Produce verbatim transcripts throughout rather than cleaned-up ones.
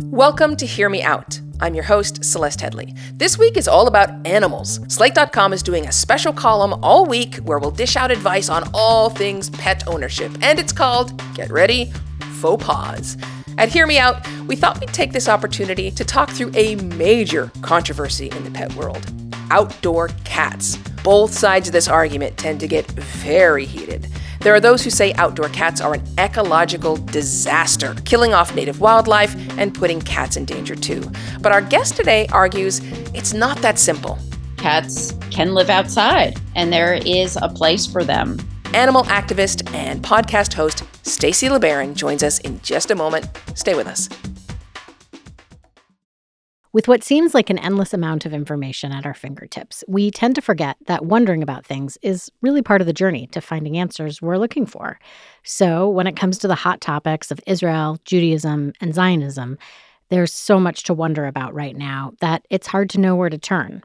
Welcome to Hear Me Out. I'm your host, Celeste Headlee. This week is all about animals. Slate dot com is doing a special column all week where we'll dish out advice on all things pet ownership. And it's called, get ready, Faux Paws. At Hear Me Out, we thought we'd take this opportunity to talk through a major controversy in the pet world. Outdoor cats. Both sides of this argument tend to get very heated. There are those who say outdoor cats are an ecological disaster, killing off native wildlife and putting cats in danger too. But our guest today argues it's not that simple. Cats can live outside, and there is a place for them. Animal activist and podcast host Stacy LeBaron joins us in just a moment. Stay with us. With what seems like an endless amount of information at our fingertips, we tend to forget that wondering about things is really part of the journey to finding answers we're looking for. So when it comes to the hot topics of Israel, Judaism, and Zionism, there's so much to wonder about right now that it's hard to know where to turn.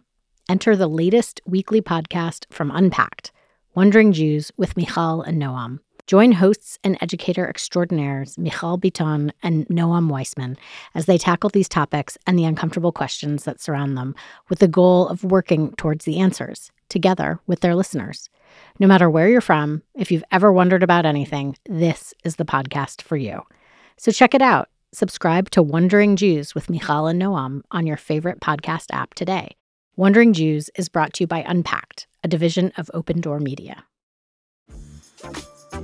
Enter the latest weekly podcast from Unpacked, Wandering Jews with Michal and Noam. Join hosts and educator extraordinaires Michal Biton and Noam Weissman as they tackle these topics and the uncomfortable questions that surround them with the goal of working towards the answers, together with their listeners. No matter where you're from, if you've ever wondered about anything, this is the podcast for you. So check it out. Subscribe to Wandering Jews with Michal and Noam on your favorite podcast app today. Wandering Jews is brought to you by Unpacked, a division of Open Door Media.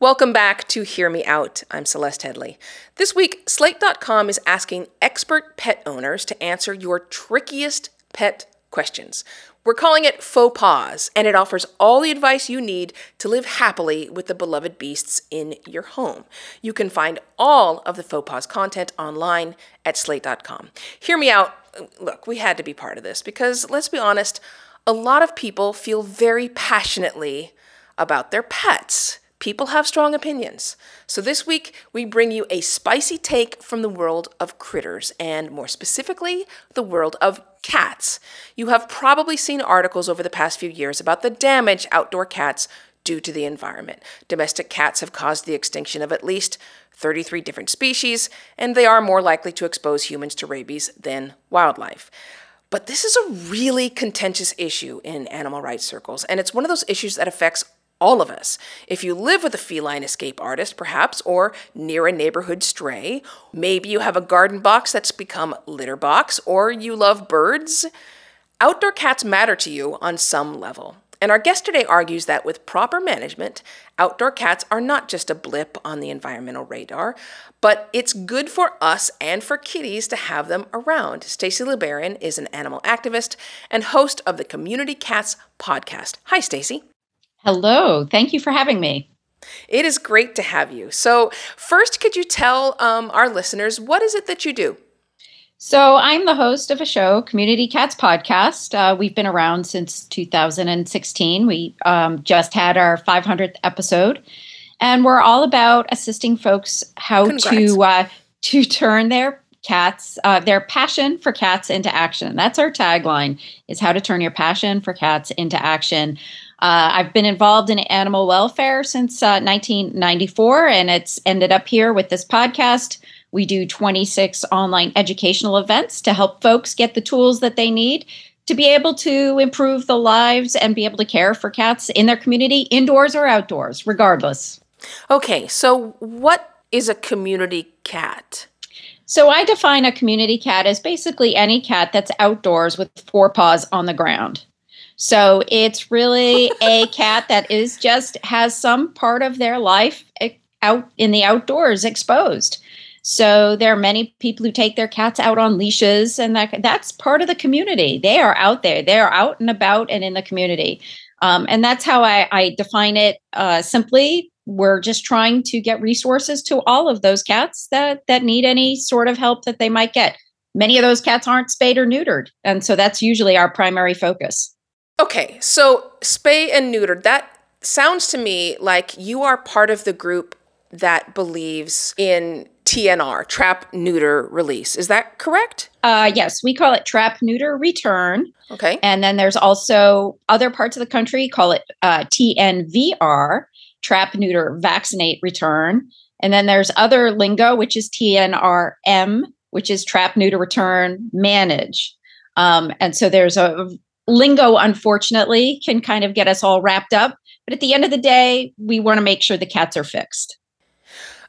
Welcome back to Hear Me Out. I'm Celeste Headlee. This week, Slate dot com is asking expert pet owners to answer your trickiest pet questions. We're calling it Faux Paws, and it offers all the advice you need to live happily with the beloved beasts in your home. You can find all of the Faux Paws content online at Slate dot com. Hear Me Out. Look, we had to be part of this because, let's be honest, a lot of people feel very passionately about their pets. People have strong opinions. So this week, we bring you a spicy take from the world of critters, and more specifically, the world of cats. You have probably seen articles over the past few years about the damage outdoor cats do to the environment. Domestic cats have caused the extinction of at least thirty-three different species, and they are more likely to expose humans to rabies than wildlife. But this is a really contentious issue in animal rights circles, and it's one of those issues that affects all of us. If you live with a feline escape artist, perhaps, or near a neighborhood stray, maybe you have a garden box that's become litter box, or you love birds, outdoor cats matter to you on some level. And our guest today argues that with proper management, outdoor cats are not just a blip on the environmental radar, but it's good for us and for kitties to have them around. Stacy LeBaron is an animal activist and host of the Community Cats Podcast. Hi, Stacy. Hello. Thank you for having me. It is great to have you. So first, could you tell um, our listeners, what is it that you do? So I'm the host of a show, Community Cats Podcast. Uh, we've been around since two thousand sixteen. We um, just had our five hundredth episode, and we're all about assisting folks how Congrats. to uh, to turn their cats, uh, their passion for cats into action. That's our tagline, is how to turn your passion for cats into action. Uh, I've been involved in animal welfare since uh, nineteen ninety-four, and it's ended up here with this podcast. We do twenty-six online educational events to help folks get the tools that they need to be able to improve the lives and be able to care for cats in their community, indoors or outdoors, regardless. Okay, so what is a community cat? So I define a community cat as basically any cat that's outdoors with four paws on the ground. So it's really a cat that is just has some part of their life out in the outdoors exposed. So there are many people who take their cats out on leashes, and that that's part of the community. They are out there. They are out and about and in the community. Um, and that's how I, I define it uh, simply. We're just trying to get resources to all of those cats that that need any sort of help that they might get. many of those cats aren't spayed or neutered. And so that's usually our primary focus. Okay, so spay and neutered, that sounds to me like you are part of the group that believes in T N R, trap, neuter, release. Is that correct? Uh, yes, we call it trap, neuter, return. Okay. And then there's also other parts of the country call it uh, T N V R, trap, neuter, vaccinate, return. And then there's other lingo, which is T N R M, which is trap, neuter, return, manage. Um, and so there's a lingo, unfortunately, can kind of get us all wrapped up. But at the end of the day, we want to make sure the cats are fixed.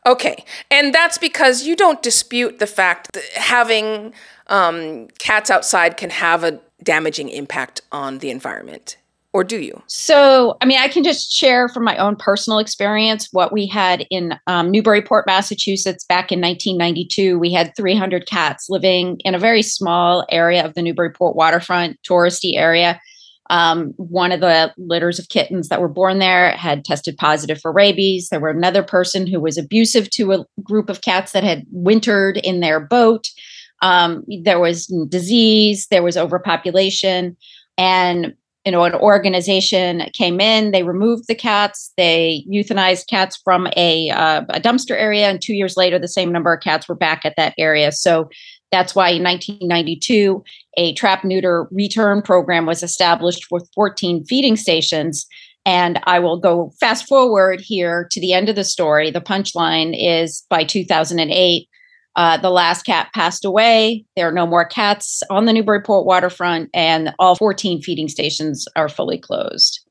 Okay. And that's because you don't dispute the fact that having um, cats outside can have a damaging impact on the environment. Or do you? So, I mean, I can just share from my own personal experience what we had in um, Newburyport, Massachusetts back in nineteen ninety-two. We had three hundred cats living in a very small area of the Newburyport waterfront, touristy area. Um, one of the litters of kittens that were born there had tested positive for rabies. There were another person who was abusive to a group of cats that had wintered in their boat. Um, there was disease, there was overpopulation, and you know, an organization came in, they removed the cats, they euthanized cats from a, uh, a dumpster area. And two years later, the same number of cats were back at that area. So that's why in nineteen ninety-two, a trap, neuter, return program was established with fourteen feeding stations. And I will go fast forward here to the end of the story. The punchline is by two thousand eight, Uh, the last cat passed away. There are no more cats on the Newburyport waterfront, and all fourteen feeding stations are fully closed.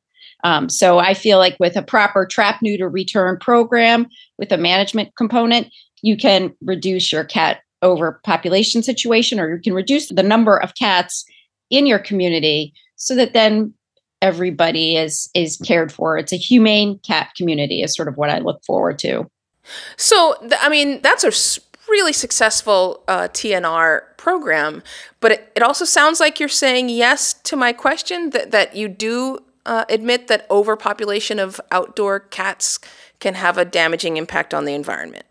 Um, so I feel like with a proper trap, neuter, return program with a management component, you can reduce your cat overpopulation situation, or you can reduce the number of cats in your community so that then everybody is, is cared for. It's a humane cat community is sort of what I look forward to. So, I mean, that's a sp- really successful uh, T N R program, but it, it also sounds like you're saying yes to my question that, that you do uh, admit that overpopulation of outdoor cats can have a damaging impact on the environment.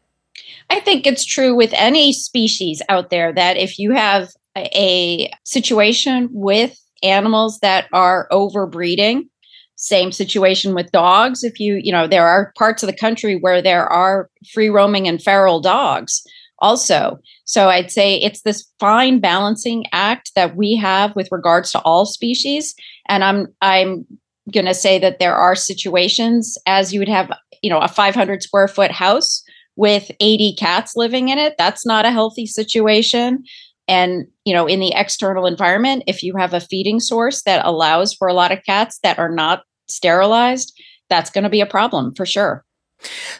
I think it's true with any species out there that if you have a, a situation with animals that are overbreeding, same situation with dogs. If you, you know, there are parts of the country where there are free roaming and feral dogs. Also, so I'd say it's this fine balancing act that we have with regards to all species. And I'm I'm going to say that there are situations as you would have, you know, a five hundred square foot house with eighty cats living in it. That's not a healthy situation. And, you know, in the external environment, if you have a feeding source that allows for a lot of cats that are not sterilized, that's going to be a problem for sure.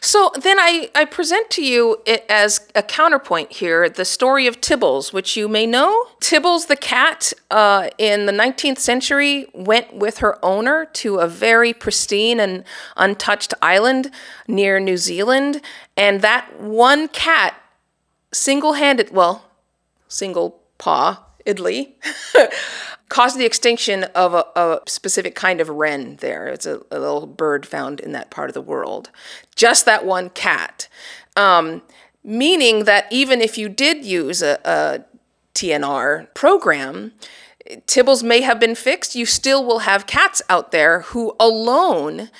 So then I, I present to you it as a counterpoint here, the story of Tibbles, which you may know. Tibbles the cat uh, in the nineteenth century went with her owner to a very pristine and untouched island near New Zealand. And that one cat single-handed, well, single paw, idly, caused the extinction of a, a specific kind of wren there. It's a, a little bird found in that part of the world. Just that one cat. Um, meaning that even if you did use a, a T N R program, Tibbles may have been fixed. You still will have cats out there who alone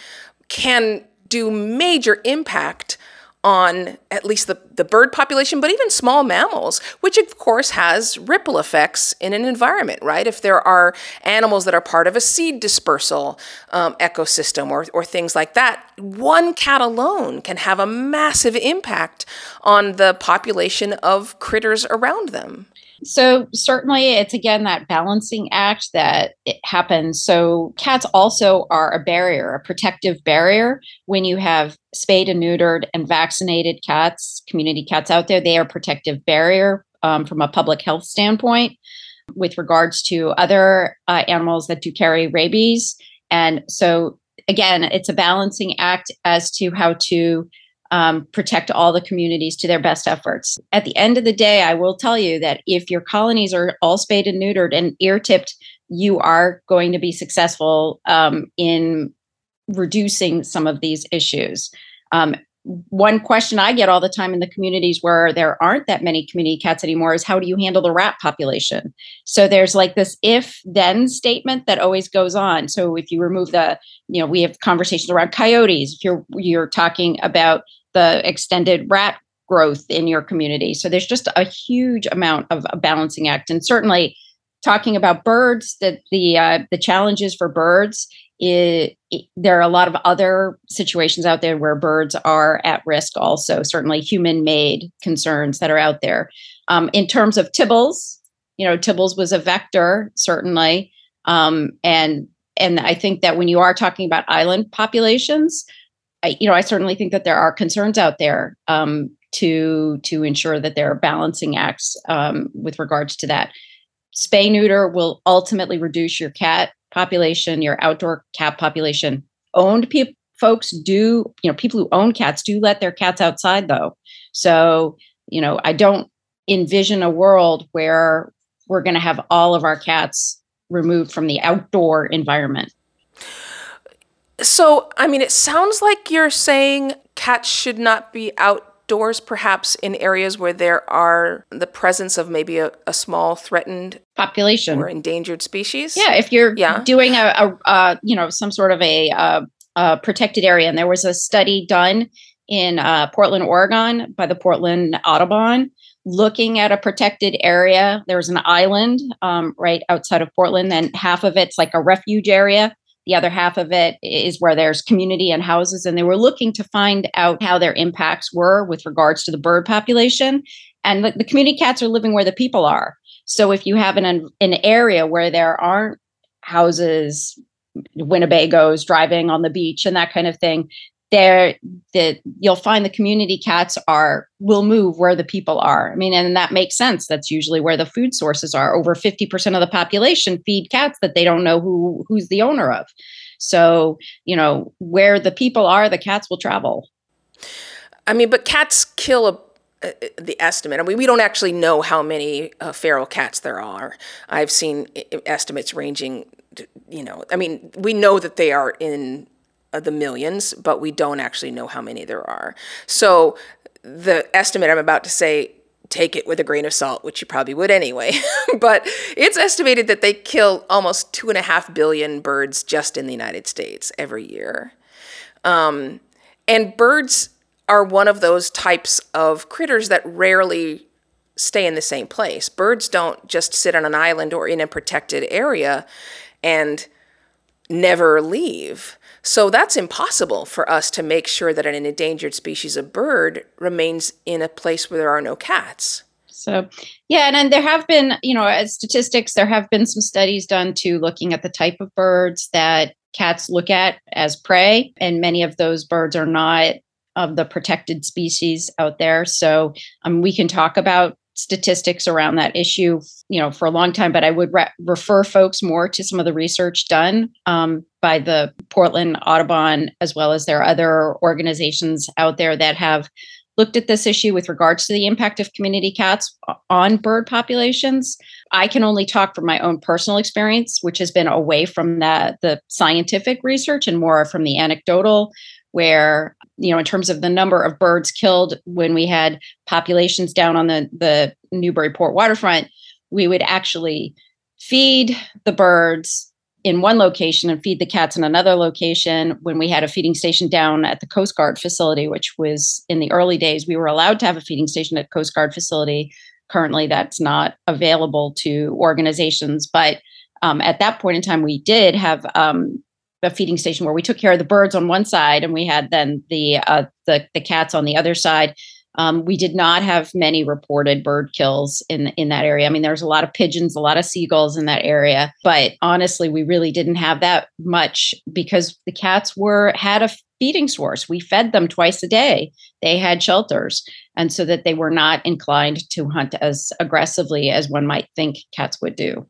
can do major impact on at least the, the bird population, but even small mammals, which of course has ripple effects in an environment, right? If there are animals that are part of a seed dispersal um, ecosystem or, or things like that, one cat alone can have a massive impact on the population of critters around them. So certainly it's, again, that balancing act that it happens. So cats also are a barrier, a protective barrier. When you have spayed and neutered and vaccinated cats, community cats out there, they are a protective barrier um, from a public health standpoint with regards to other uh, animals that do carry rabies. And so, again, it's a balancing act as to how to Um, protect all the communities to their best efforts. At the end of the day, I will tell you that if your colonies are all spayed and neutered and ear-tipped, you are going to be successful um, in reducing some of these issues. Um, one question I get all the time in the communities where there aren't that many community cats anymore is, how do you handle the rat population? So there's like this if then statement that always goes on. So if you remove the, you know, we have conversations around coyotes, if you're, you're talking about the extended rat growth in your community. So there's just a huge amount of a balancing act. And certainly talking about birds, that the, the, uh, the challenges for birds, It, it, there are a lot of other situations out there where birds are at risk also, certainly human-made concerns that are out there. Um, in terms of Tibbles, you know, Tibbles was a vector, certainly. Um, and and I think that when you are talking about island populations, I, you know, I certainly think that there are concerns out there um, to, to ensure that there are balancing acts um, with regards to that. Spay-neuter will ultimately reduce your cat population, your outdoor cat population. Owned people, folks do, you know, people who own cats do let their cats outside though. So, you know, I don't envision a world where we're going to have all of our cats removed from the outdoor environment. So, I mean, it sounds like you're saying cats should not be outdoors, perhaps in areas where there are the presence of maybe a, a small threatened population or endangered species. Yeah, if you're yeah. doing a, a uh, you know, some sort of a, a, a protected area. And there was a study done in uh, Portland, Oregon, by the Portland Audubon, looking at a protected area. There was an island um, right outside of Portland, and half of it's like a refuge area. The other half of it is where there's community and houses. And they were looking to find out how their impacts were with regards to the bird population. And the, the community cats are living where the people are. So if you have an an area where there aren't houses, Winnebagos driving on the beach and that kind of thing, there that you'll find the community cats are will move where the people are. I mean, and that makes sense. That's usually where the food sources are. Over fifty percent of the population feed cats that they don't know who who's the owner of. So, you know, where the people are, the cats will travel. I mean, but cats kill a the estimate. I mean, we don't actually know how many uh, feral cats there are. I've seen estimates ranging, to, you know, I mean, we know that they are in uh, the millions, but we don't actually know how many there are. So the estimate I'm about to say, take it with a grain of salt, which you probably would anyway, but it's estimated that they kill almost two and a half billion birds just in the United States every year. Um, and birds are one of those types of critters that rarely stay in the same place. Birds don't just sit on an island or in a protected area and never leave. So that's impossible for us to make sure that an endangered species of bird remains in a place where there are no cats. So, yeah, and, and there have been, you know, as statistics, there have been some studies done too, looking at the type of birds that cats look at as prey, and many of those birds are not of the protected species out there. So um, we can talk about statistics around that issue, you know, for a long time, but I would re- refer folks more to some of the research done um, by the Portland Audubon, as well as there are other organizations out there that have looked at this issue with regards to the impact of community cats on bird populations. I can only talk from my own personal experience, which has been away from the, the scientific research and more from the anecdotal, where, you know, in terms of the number of birds killed when we had populations down on the, the Newburyport waterfront, we would actually feed the birds in one location and feed the cats in another location. When we had a feeding station down at the Coast Guard facility, which was in the early days, we were allowed to have a feeding station at Coast Guard facility. Currently, that's not available to organizations. But um, at that point in time, we did have um, a feeding station where we took care of the birds on one side and we had then the uh, the, the cats on the other side. Um, we did not have many reported bird kills in in that area. I mean, there's a lot of pigeons, a lot of seagulls in that area, but honestly, we really didn't have that much because the cats were had a feeding source. We fed them twice a day. They had shelters, and so that they were not inclined to hunt as aggressively as one might think cats would do.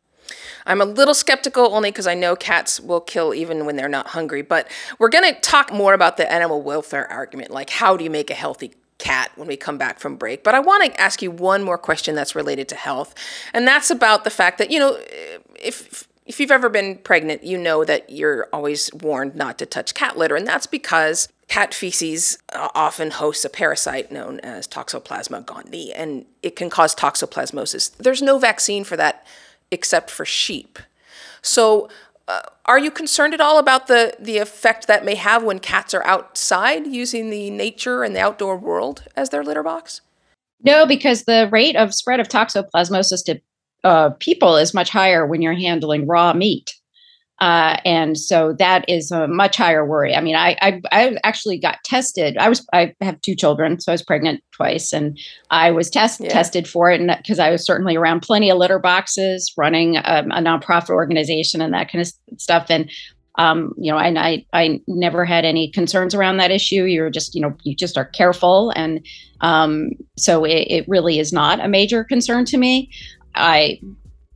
I'm a little skeptical only because I know cats will kill even when they're not hungry, but we're going to talk more about the animal welfare argument, like how do you make a healthy cat when we come back from break. But I want to ask you one more question that's related to health, and that's about the fact that, you know, if if you've ever been pregnant, you know that you're always warned not to touch cat litter, and that's because Cat feces often hosts a parasite known as Toxoplasma gondii, and it can cause toxoplasmosis. There's no vaccine for that except for sheep. So uh, are you concerned at all about the, the effect that may have when cats are outside using the nature and the outdoor world as their litter box? No, because the rate of spread of toxoplasmosis to uh, people is much higher when you're handling raw meat. Uh, and so that is a much higher worry. I mean, I, I I actually got tested. I was I have two children, so I was pregnant twice, and I was test, yeah. tested for it, and because I was certainly around plenty of litter boxes, running um, a nonprofit organization and that kind of stuff. And um, you know, and I I never had any concerns around that issue. You're just you know you just are careful, and um, so it, it really is not a major concern to me. I.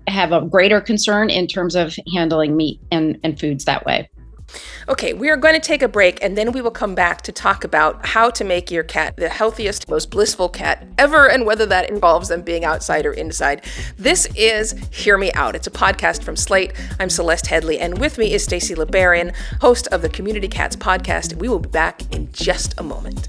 have a greater concern in terms of handling meat and, and foods that way. Okay, we are going to take a break, and then we will come back to talk about how to make your cat the healthiest, most blissful cat ever, and whether that involves them being outside or inside. This is Hear Me Out. It's a podcast from Slate. I'm Celeste Headlee, and with me is Stacy LeBaron, host of the Community Cats Podcast. We will be back in just a moment.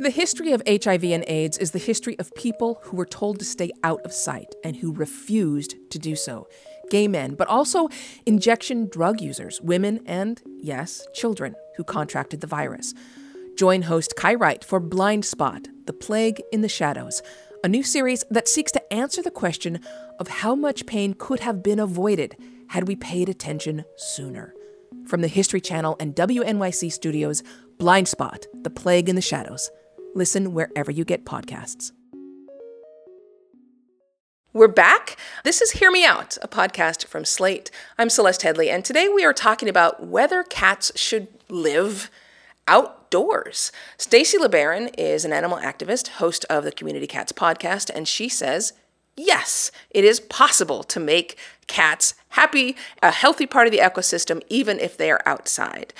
The history of H I V and AIDS is the history of people who were told to stay out of sight and who refused to do so. Gay men, but also injection drug users, women, and, yes, children who contracted the virus. Join host Kai Wright for Blind Spot: The Plague in the Shadows, a new series that seeks to answer the question of how much pain could have been avoided had we paid attention sooner. From the History Channel and W N Y C Studios, Blind Spot: The Plague in the Shadows. Listen wherever you get podcasts. We're back. This is Hear Me Out, a podcast from Slate. I'm Celeste Headlee, and today we are talking about whether cats should live outdoors. Stacy LeBaron is an animal activist, host of the Community Cats Podcast, and she says, yes, it is possible to make cats happy, a healthy part of the ecosystem, even if they are outside.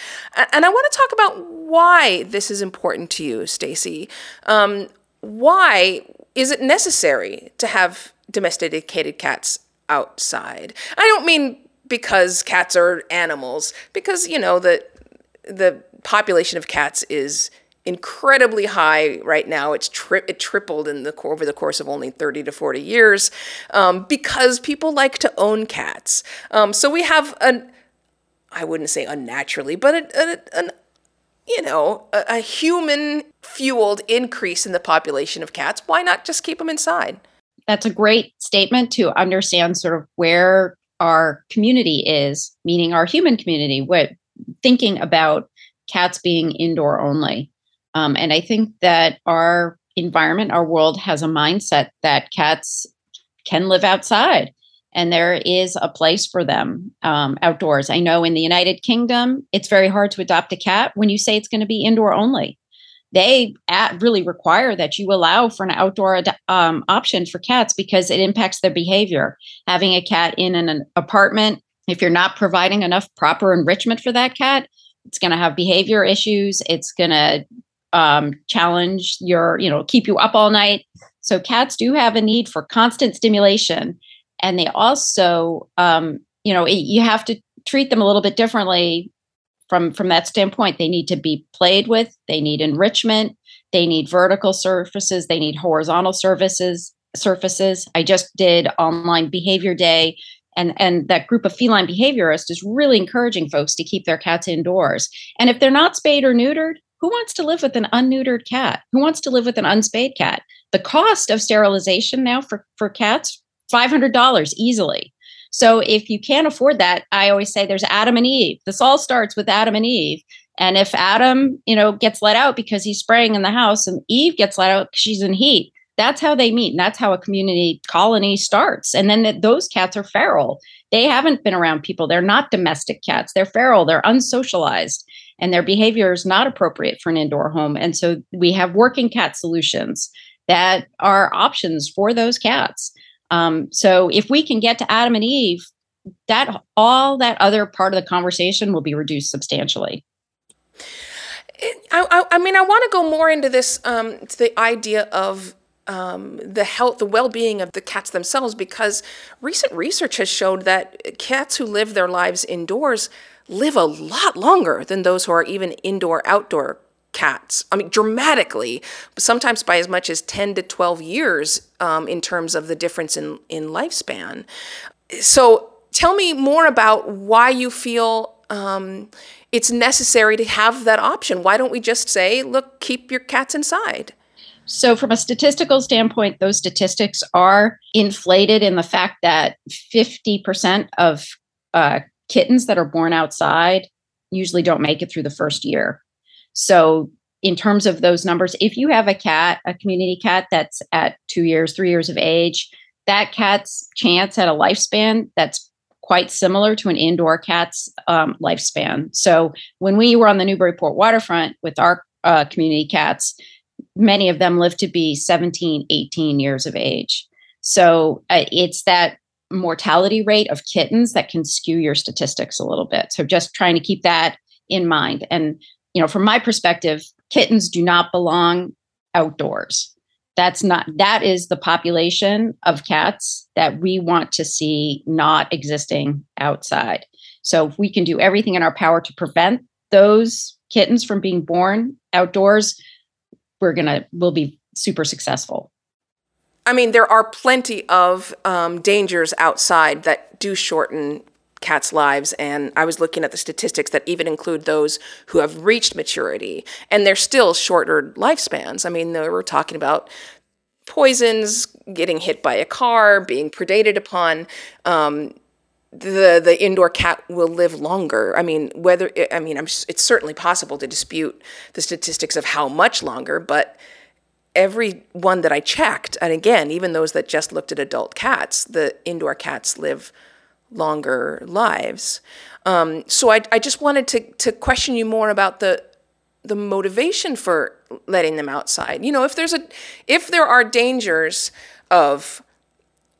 And I want to talk about why this is important to you, Stacy. Um, why is it necessary to have domesticated cats outside? I don't mean because cats are animals, because, you know, the the population of cats is incredibly high right now. It's tri- it tripled in the over the course of only thirty to forty years um, because people like to own cats. Um, so we have an, I wouldn't say unnaturally, but a, a, an, you know, a, a human-fueled increase in the population of cats. Why not just keep them inside? That's a great statement to understand sort of where our community is, meaning our human community, what thinking about cats being indoor only. Um, and I think that our environment, our world has a mindset that cats can live outside and there is a place for them um, outdoors. I know in the United Kingdom, it's very hard to adopt a cat when you say it's going to be indoor only. They at really require that you allow for an outdoor ad- um, option for cats because it impacts their behavior. Having a cat in an apartment, if you're not providing enough proper enrichment for that cat, it's going to have behavior issues. It's going to um, challenge your, you know, keep you up all night. So cats do have a need for constant stimulation. And they also, um, you know, it, you have to treat them a little bit differently from, from that standpoint. They need to be played with. They need enrichment. They need vertical surfaces. They need horizontal surfaces, surfaces. I just did online behavior day. And, and that group of feline behaviorists is really encouraging folks to keep their cats indoors. And if they're not spayed or neutered, who wants to live with an unneutered cat? Who wants to live with an unspayed cat? The cost of sterilization now for, for cats, five hundred dollars easily. So if you can't afford that, I always say there's Adam and Eve. This all starts with Adam and Eve. And if Adam, you know, gets let out because he's spraying in the house and Eve gets let out because she's in heat, that's how they meet. And that's how a community colony starts. And then that those cats are feral. They haven't been around people. They're not domestic cats. They're feral. They're unsocialized. and their behavior is not appropriate for an indoor home. And so we have working cat solutions that are options for those cats. Um, so if we can get to Adam and Eve, that all that other part of the conversation will be reduced substantially. I, I, I mean, I want to go more into this, um, to the idea of Um, the health, the well-being of the cats themselves, because recent research has showed that cats who live their lives indoors live a lot longer than those who are even indoor-outdoor cats. I mean, dramatically, sometimes by as much as ten to twelve years um, in terms of the difference in, in lifespan. So tell me more about why you feel um, it's necessary to have that option. Why don't we just say, look, keep your cats inside? So from a statistical standpoint, those statistics are inflated in the fact that fifty percent of uh, kittens that are born outside usually don't make it through the first year. So in terms of those numbers, if you have a cat, a community cat that's at two years, three years of age, that cat's chance at a lifespan that's quite similar to an indoor cat's um, lifespan. So when we were on the Newburyport waterfront with our uh, community cats, many of them live to be seventeen, eighteen years of age. So uh, it's that mortality rate of kittens that can skew your statistics a little bit. So just trying to keep that in mind. And, you know, from my perspective, kittens do not belong outdoors. That's not, that is the population of cats that we want to see not existing outside. So if we can do everything in our power to prevent those kittens from being born outdoors, we're gonna, we'll be super successful. I mean, there are plenty of um, dangers outside that do shorten cats' lives. And I was looking at the statistics that even include those who have reached maturity, and they're still shorter lifespans. I mean, we're talking about poisons, getting hit by a car, being predated upon. Um, the the indoor cat will live longer. I mean, whether I mean, I'm, it's certainly possible to dispute the statistics of how much longer, but every one that I checked, and again, even those that just looked at adult cats, the indoor cats live longer lives. Um, so I I just wanted to to question you more about the the motivation for letting them outside. You know, if there's a if there are dangers of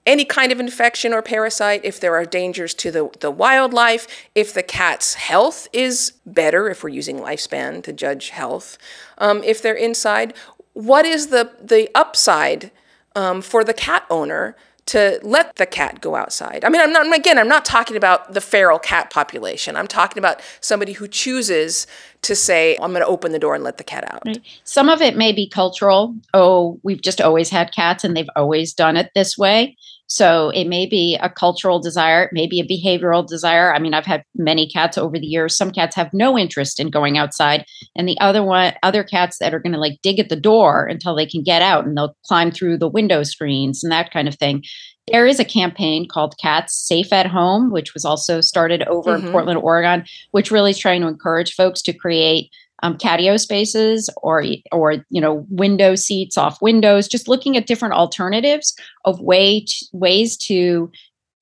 any kind of infection or parasite, if there are dangers to the, the wildlife, if the cat's health is better, if we're using lifespan to judge health, um, if they're inside, what is the, the upside um, for the cat owner to let the cat go outside? I mean, I'm not, again, I'm not talking about the feral cat population. I'm talking about somebody who chooses to say, I'm going to open the door and let the cat out. Right. Some of it may be cultural. Oh, we've just always had cats and they've always done it this way. So it may be a cultural desire, maybe a behavioral desire. I mean, I've had many cats over the years. Some cats have no interest in going outside, and the other one, other cats that are going to like dig at the door until they can get out, and they'll climb through the window screens and that kind of thing. There is a campaign called Cats Safe at Home, which was also started over mm-hmm. in Portland, Oregon, which really is trying to encourage folks to create Um, catio spaces or, or, you know, window seats off windows, just looking at different alternatives of way to, ways to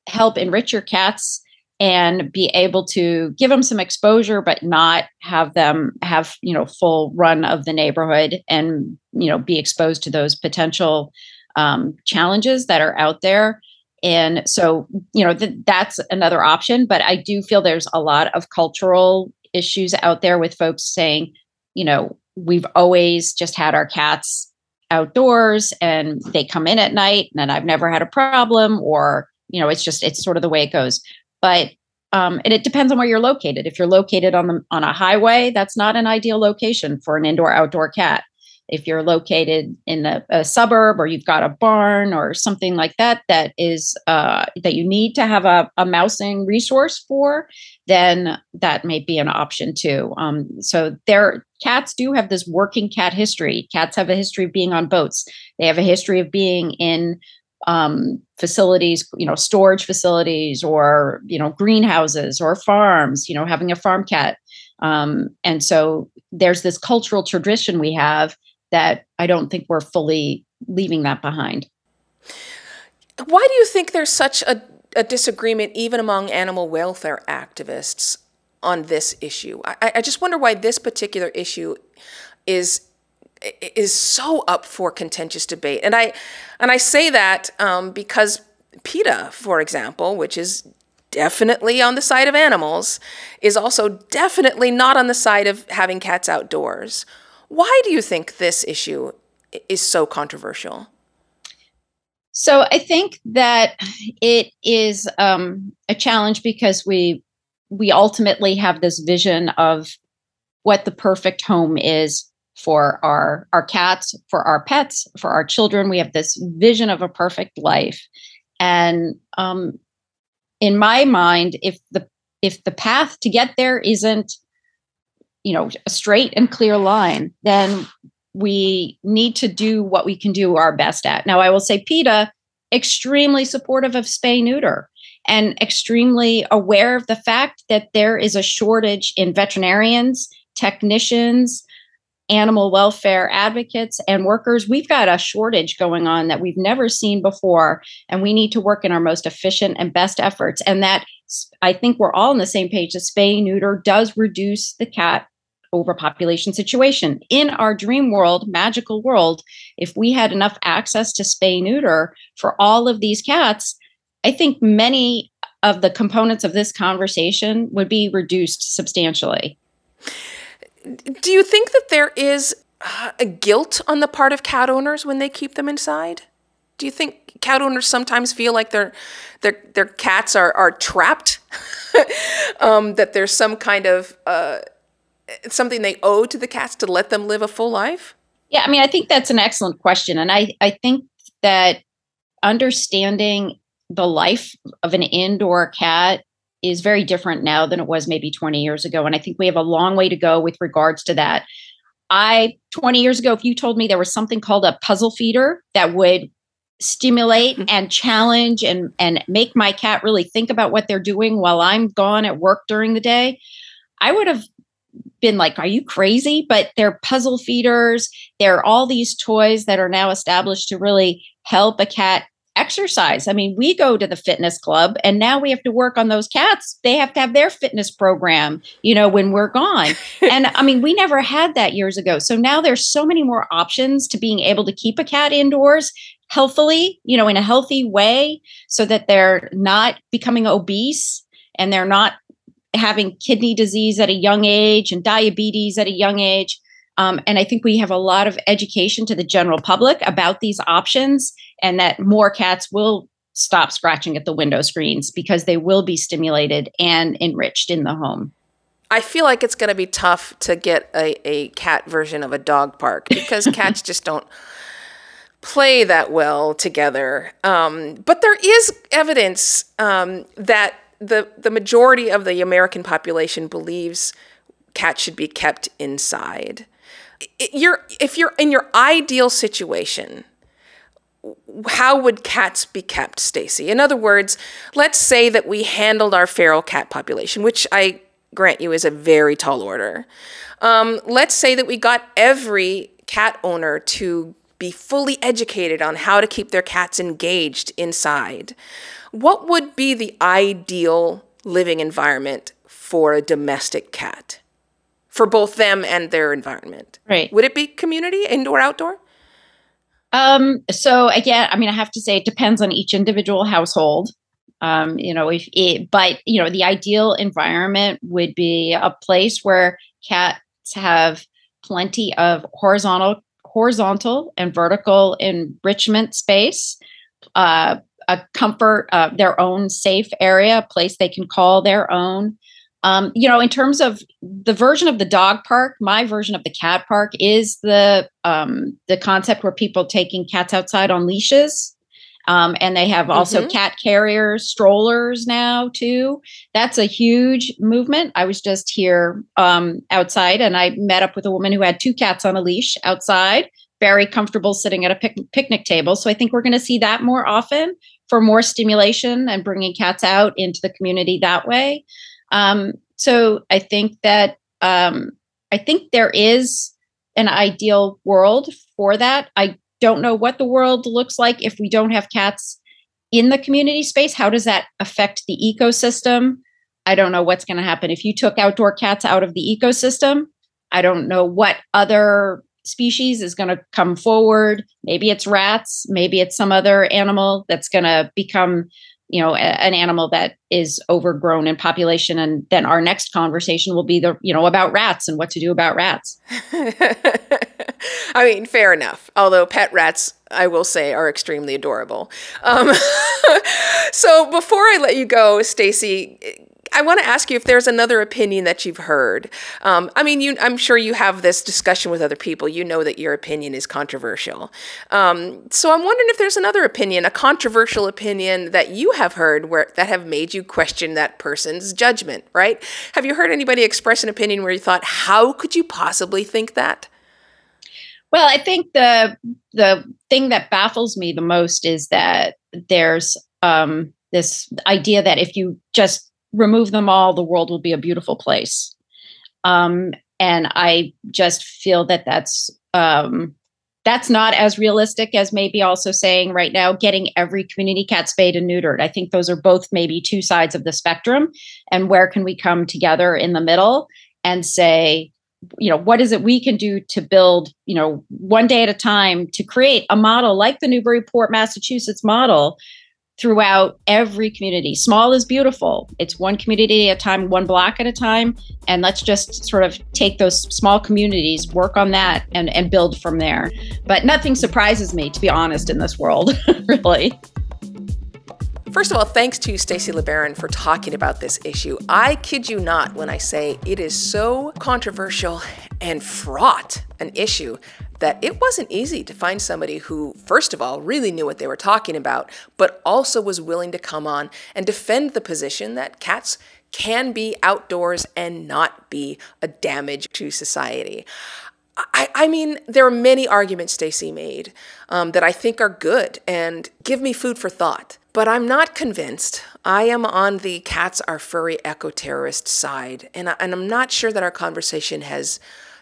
help enrich your cats and be able to give them some exposure, but not have them have, you know, full run of the neighborhood and, you know, be exposed to those potential um, challenges that are out there. And so, you know, th- that's another option, but I do feel there's a lot of cultural issues out there with folks saying, you know, we've always just had our cats outdoors and they come in at night and I've never had a problem, or, you know, it's just, it's sort of the way it goes. But, um, and it depends on where you're located. If you're located on the, on a highway, that's not an ideal location for an indoor outdoor cat. If you're located in a, a suburb, or you've got a barn or something like that, that is uh, that you need to have a, a mousing resource for, then that may be an option too. Um, so there, cats do have this working cat history. Cats have a history of being on boats. They have a history of being in um, facilities, you know, storage facilities, or, you know, greenhouses or farms. You know, having a farm cat, um, and so there's this cultural tradition we have that I don't think we're fully leaving that behind. Why do you think there's such a, a disagreement even among animal welfare activists on this issue. I, I just wonder why this particular issue is is so up for contentious debate. And I and I say that um, because PETA, for example, which is definitely on the side of animals, is also definitely not on the side of having cats outdoors. Why do you think this issue is so controversial? So I think that it is um, a challenge because we we ultimately have this vision of what the perfect home is for our, our cats, for our pets, for our children. We have this vision of a perfect life. And um, in my mind, if the if the path to get there isn't, you know, a straight and clear line, then we need to do what we can do our best at. Now, I will say PETA, extremely supportive of spay neuter and extremely aware of the fact that there is a shortage in veterinarians, technicians, animal welfare advocates, and workers. We've got a shortage going on that we've never seen before, and we need to work in our most efficient and best efforts. And that, I think we're all on the same page, that spay neuter does reduce the cat overpopulation situation. In our dream world, magical world, if we had enough access to spay neuter for all of these cats, I think many of the components of this conversation would be reduced substantially. Do you think that there is a guilt on the part of cat owners when they keep them inside? Do you think cat owners sometimes feel like their their their cats are are trapped? um, that there's some kind of uh, It's something they owe to the cats to let them live a full life? Yeah, I mean, I think that's an excellent question. And I, I think that understanding the life of an indoor cat is very different now than it was maybe twenty years ago. And I think we have a long way to go with regards to that. I, twenty years ago, if you told me there was something called a puzzle feeder that would stimulate and challenge and, and make my cat really think about what they're doing while I'm gone at work during the day, I would have been like, are you crazy? But they're puzzle feeders. There are all these toys that are now established to really help a cat exercise. I mean, we go to the fitness club and now we have to work on those cats. They have to have their fitness program, you know, when we're gone. And I mean, we never had that years ago. So now there's so many more options to being able to keep a cat indoors healthily, you know, in a healthy way so that they're not becoming obese and they're not having kidney disease at a young age and diabetes at a young age. Um, and I think we have a lot of education to the general public about these options and that more cats will stop scratching at the window screens because they will be stimulated and enriched in the home. I feel like it's going to be tough to get a, a cat version of a dog park because cats just don't play that well together. Um, but there is evidence um, that The, the majority of the American population believes cats should be kept inside. It, you're, if you're in your ideal situation, how would cats be kept, Stacy? In other words, let's say that we handled our feral cat population, which I grant you is a very tall order. Um, let's say that we got every cat owner to be fully educated on how to keep their cats engaged inside. What would be the ideal living environment for a domestic cat, for both them and their environment? Right. Would it be community, indoor, outdoor? Um, so again, I mean, I have to say it depends on each individual household. Um, you know, if it, but you know, the ideal environment would be a place where cats have plenty of horizontal horizontal and vertical enrichment space, uh, a comfort, uh, their own safe area, a place they can call their own. Um, you know, in terms of the version of the dog park, my version of the cat park is the um, the concept where people taking cats outside on leashes. Um, and they have also mm-hmm. cat carriers, strollers now too. That's a huge movement. I was just here um, outside and I met up with a woman who had two cats on a leash outside, very comfortable sitting at a pic- picnic table. So I think we're going to see that more often for more stimulation and bringing cats out into the community that way. Um, so I think that um, I think there is an ideal world for that. I don't know what the world looks like if we don't have cats in the community space. How does that affect the ecosystem? I don't know what's going to happen. If you took outdoor cats out of the ecosystem, I don't know what other species is going to come forward. Maybe it's rats, maybe it's some other animal that's going to become, you know, a, an animal that is overgrown in population. And then our next conversation will be the, you know, about rats and what to do about rats. I mean, fair enough. Although pet rats, I will say, are extremely adorable. Um, so before I let you go, Stacy, I want to ask you if there's another opinion that you've heard. Um, I mean, you, I'm sure you have this discussion with other people. You know that your opinion is controversial. Um, so I'm wondering if there's another opinion, a controversial opinion that you have heard where that have made you question that person's judgment, right? Have you heard anybody express an opinion where you thought, how could you possibly think that? Well, I think the the thing that baffles me the most is that there's um, this idea that if you just remove them all, the world will be a beautiful place. Um, and I just feel that that's, um, that's not as realistic as maybe also saying right now, getting every community cat spayed and neutered. I think those are both maybe two sides of the spectrum. And where can we come together in the middle and say, you know, what is it we can do to build, you know, one day at a time to create a model like the Newburyport, Massachusetts model throughout every community. Small is beautiful. It's one community at a time, one block at a time. And let's just sort of take those small communities, work on that and, and build from there. But nothing surprises me, to be honest, in this world, really. First of all, thanks to Stacy LeBaron for talking about this issue. I kid you not when I say it is so controversial and fraught an issue that it wasn't easy to find somebody who, first of all, really knew what they were talking about, but also was willing to come on and defend the position that cats can be outdoors and not be a damage to society. I, I mean, there are many arguments Stacy made um, that I think are good and give me food for thought. But I'm not convinced. I am on the cats are furry eco-terrorist side, and, I, and I'm not sure that our conversation has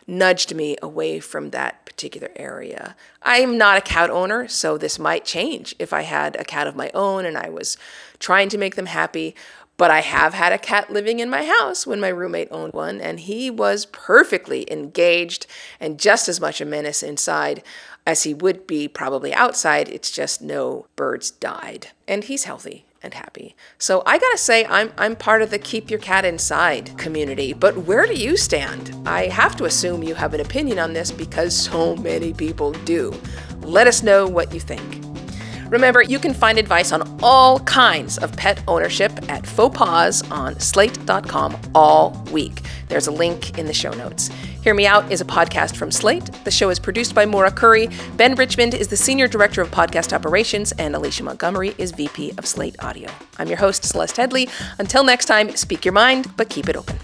nudged me away from that particular area. I am not a cat owner, so this might change if I had a cat of my own and I was trying to make them happy. But I have had a cat living in my house when my roommate owned one, and he was perfectly engaged and just as much a menace inside as he would be probably outside. It's just no birds died, and he's healthy and happy. So I gotta say, I'm I'm part of the keep your cat inside community, but where do you stand? I have to assume you have an opinion on this because so many people do. Let us know what you think. Remember, you can find advice on all kinds of pet ownership at Faux Paws on slate dot com all week. There's a link in the show notes. Hear Me Out is a podcast from Slate. The show is produced by Maura Curry. Ben Richmond is the Senior Director of Podcast Operations, and Alicia Montgomery is V P of Slate Audio. I'm your host, Celeste Headlee. Until next time, speak your mind, but keep it open.